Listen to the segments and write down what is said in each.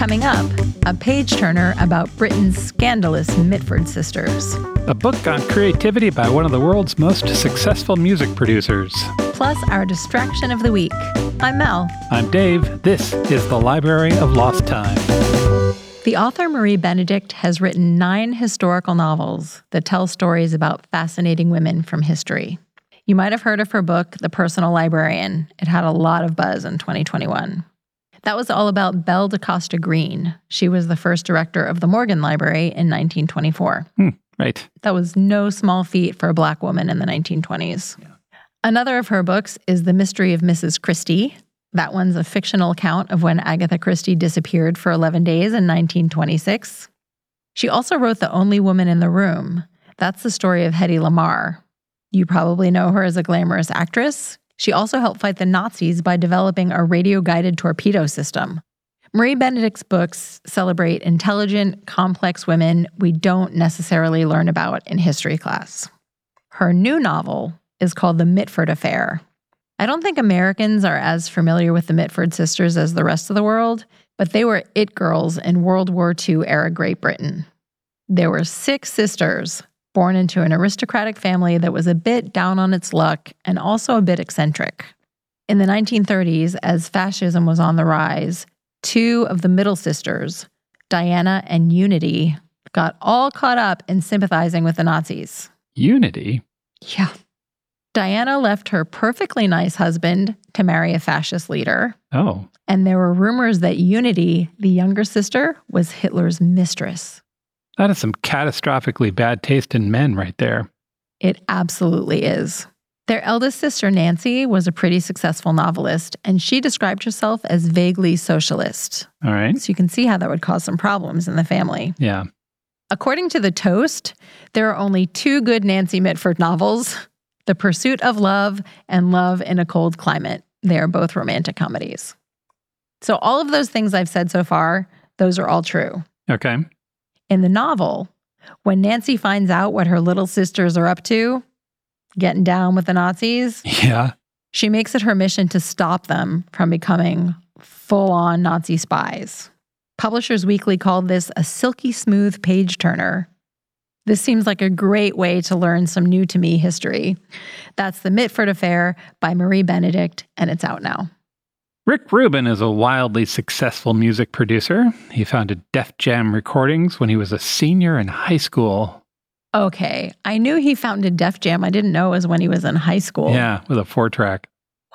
Coming up, a page-turner about Britain's scandalous Mitford sisters. A book on creativity by one of the world's most successful music producers. Plus our distraction of the week. I'm Mel. I'm Dave. This is the Library of Lost Time. The author Marie Benedict has written 9 historical novels that tell stories about fascinating women from history. You might have heard of her book, The Personal Librarian. It had a lot of buzz in 2021. That was all about Belle DaCosta Greene. She was the first director of the Morgan Library in 1924. Right. That was no small feat for a Black woman in the 1920s. Yeah. Another of her books is The Mystery of Mrs. Christie. That one's a fictional account of when Agatha Christie disappeared for 11 days in 1926. She also wrote The Only Woman in the Room. That's the story of Hedy Lamarr. You probably know her as a glamorous actress. She also helped fight the Nazis by developing a radio-guided torpedo system. Marie Benedict's books celebrate intelligent, complex women we don't necessarily learn about in history class. Her new novel is called The Mitford Affair. I don't think Americans are as familiar with the Mitford sisters as the rest of the world, but they were it girls in World War II-era Great Britain. There were 6 sisters, born into an aristocratic family that was a bit down on its luck and also a bit eccentric. In the 1930s, as fascism was on the rise, 2 of the middle sisters, Diana and Unity, got all caught up in sympathizing with the Nazis. Unity? Yeah. Diana left her perfectly nice husband to marry a fascist leader. Oh. And there were rumors that Unity, the younger sister, was Hitler's mistress. That is some catastrophically bad taste in men right there. It absolutely is. Their eldest sister, Nancy, was a pretty successful novelist, and she described herself as vaguely socialist. All right. So you can see how that would cause some problems in the family. Yeah. According to The Toast, there are only 2 good Nancy Mitford novels— The Pursuit of Love and Love in a Cold Climate. They are both romantic comedies. So all of those things I've said so far, those are all true. Okay. In the novel, when Nancy finds out what her little sisters are up to, getting down with the Nazis, yeah, she makes it her mission to stop them from becoming full-on Nazi spies. Publishers Weekly called this a silky smooth page-turner. This seems like a great way to learn some new-to-me history. That's The Mitford Affair by Marie Benedict, and it's out now. Rick Rubin is a wildly successful music producer. He founded Def Jam Recordings when he was a senior in high school. Okay, I knew he founded Def Jam. I didn't know it was when he was in high school. Yeah, with a 4-track.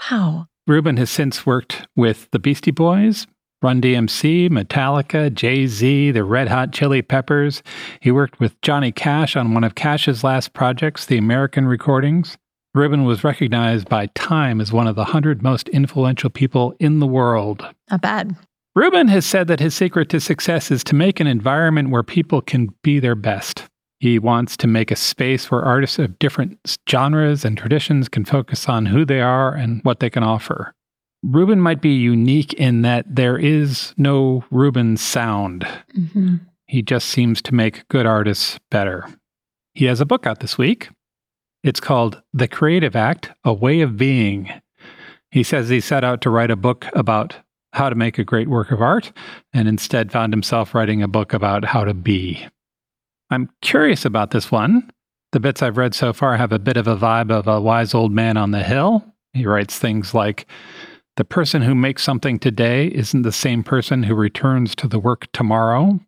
Wow. Rubin has since worked with the Beastie Boys, Run DMC, Metallica, Jay-Z, the Red Hot Chili Peppers. He worked with Johnny Cash on one of Cash's last projects, the American Recordings. Rubin was recognized by Time as one of the 100 most influential people in the world. Not bad. Rubin has said that his secret to success is to make an environment where people can be their best. He wants to make a space where artists of different genres and traditions can focus on who they are and what they can offer. Rubin might be unique in that there is no Rubin sound. Mm-hmm. He just seems to make good artists better. He has a book out this week. It's called The Creative Act, A Way of Being. He says he set out to write a book about how to make a great work of art and instead found himself writing a book about how to be. I'm curious about this one. The bits I've read so far have a bit of a vibe of a wise old man on the hill. He writes things like, "The person who makes something today isn't the same person who returns to the work tomorrow,"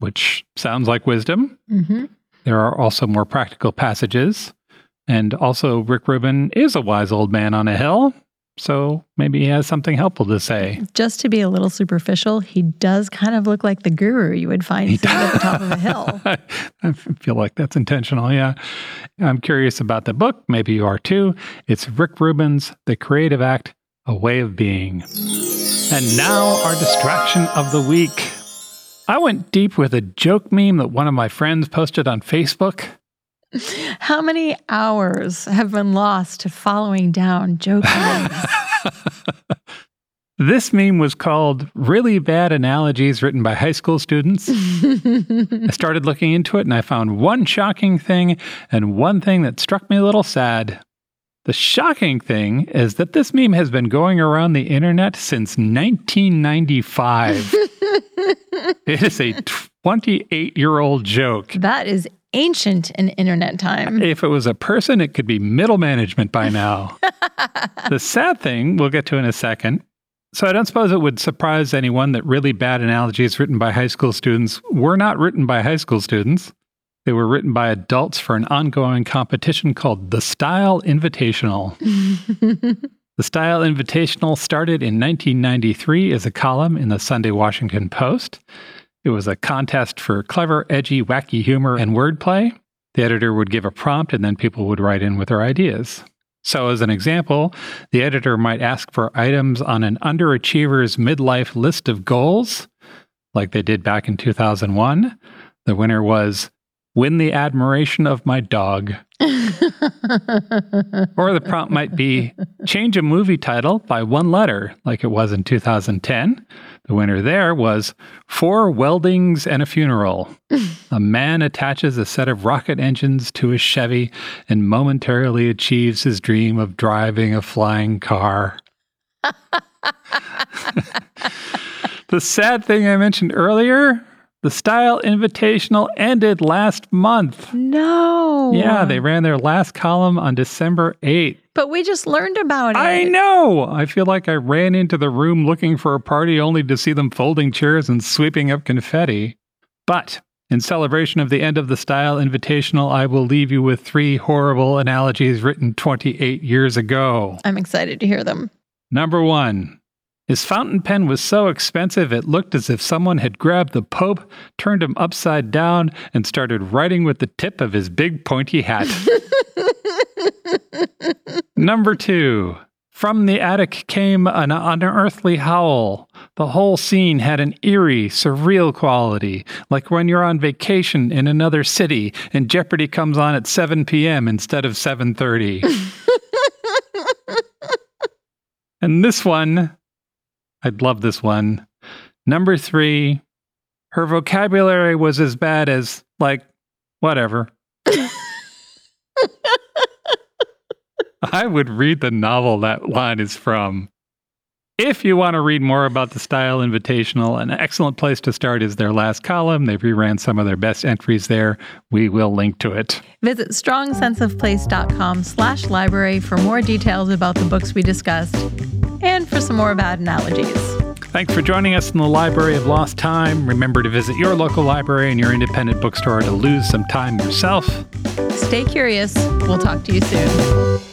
which sounds like wisdom. Mm-hmm. There are also more practical passages. And also, Rick Rubin is a wise old man on a hill, so maybe he has something helpful to say. Just to be a little superficial, he does kind of look like the guru you would find sitting at the top of a hill. I feel like that's intentional, yeah. I'm curious about the book. Maybe you are too. It's Rick Rubin's The Creative Act, A Way of Being. And now our distraction of the week. I went deep with a joke meme that one of my friends posted on Facebook. How many hours have been lost to following down joke memes? This meme was called Really Bad Analogies Written by High School Students. I started looking into it and I found one shocking thing and one thing that struck me a little sad. The shocking thing is that this meme has been going around the internet since 1995. It is a 28-year-old joke. That is ancient in internet time. If it was a person, it could be middle management by now. The sad thing, we'll get to in a second. So I don't suppose it would surprise anyone that really bad analogies written by high school students were not written by high school students. They were written by adults for an ongoing competition called the Style Invitational. The Style Invitational started in 1993 as a column in the Sunday Washington Post. It was a contest for clever, edgy, wacky humor and wordplay. The editor would give a prompt and then people would write in with their ideas. So as an example, the editor might ask for items on an underachiever's midlife list of goals, like they did back in 2001. The winner was, win the admiration of my dog. Or the prompt might be, change a movie title by one letter, like it was in 2010. The winner there was, 4 weldings and a funeral. A man attaches a set of rocket engines to his Chevy and momentarily achieves his dream of driving a flying car. The sad thing I mentioned earlier, the Style Invitational ended last month. No. Yeah, they ran their last column on December 8th. But we just learned about it. I know. I feel like I ran into the room looking for a party only to see them folding chairs and sweeping up confetti. But in celebration of the end of the Style Invitational, I will leave you with 3 horrible analogies written 28 years ago. I'm excited to hear them. Number 1. His fountain pen was so expensive it looked as if someone had grabbed the Pope, turned him upside down, and started writing with the tip of his big pointy hat. Number 2. From the attic came an unearthly howl. The whole scene had an eerie, surreal quality, like when you're on vacation in another city and Jeopardy comes on at 7 p.m. instead of 7:30. And this one, I'd love this one. Number 3, her vocabulary was as bad as, like, whatever. I would read the novel that line is from. If you want to read more about the Style Invitational, an excellent place to start is their last column. They reran some of their best entries there. We will link to it. Visit strongsenseofplace.com/library for more details about the books we discussed and for some more bad analogies. Thanks for joining us in the Library of Lost Time. Remember to visit your local library and your independent bookstore to lose some time yourself. Stay curious. We'll talk to you soon.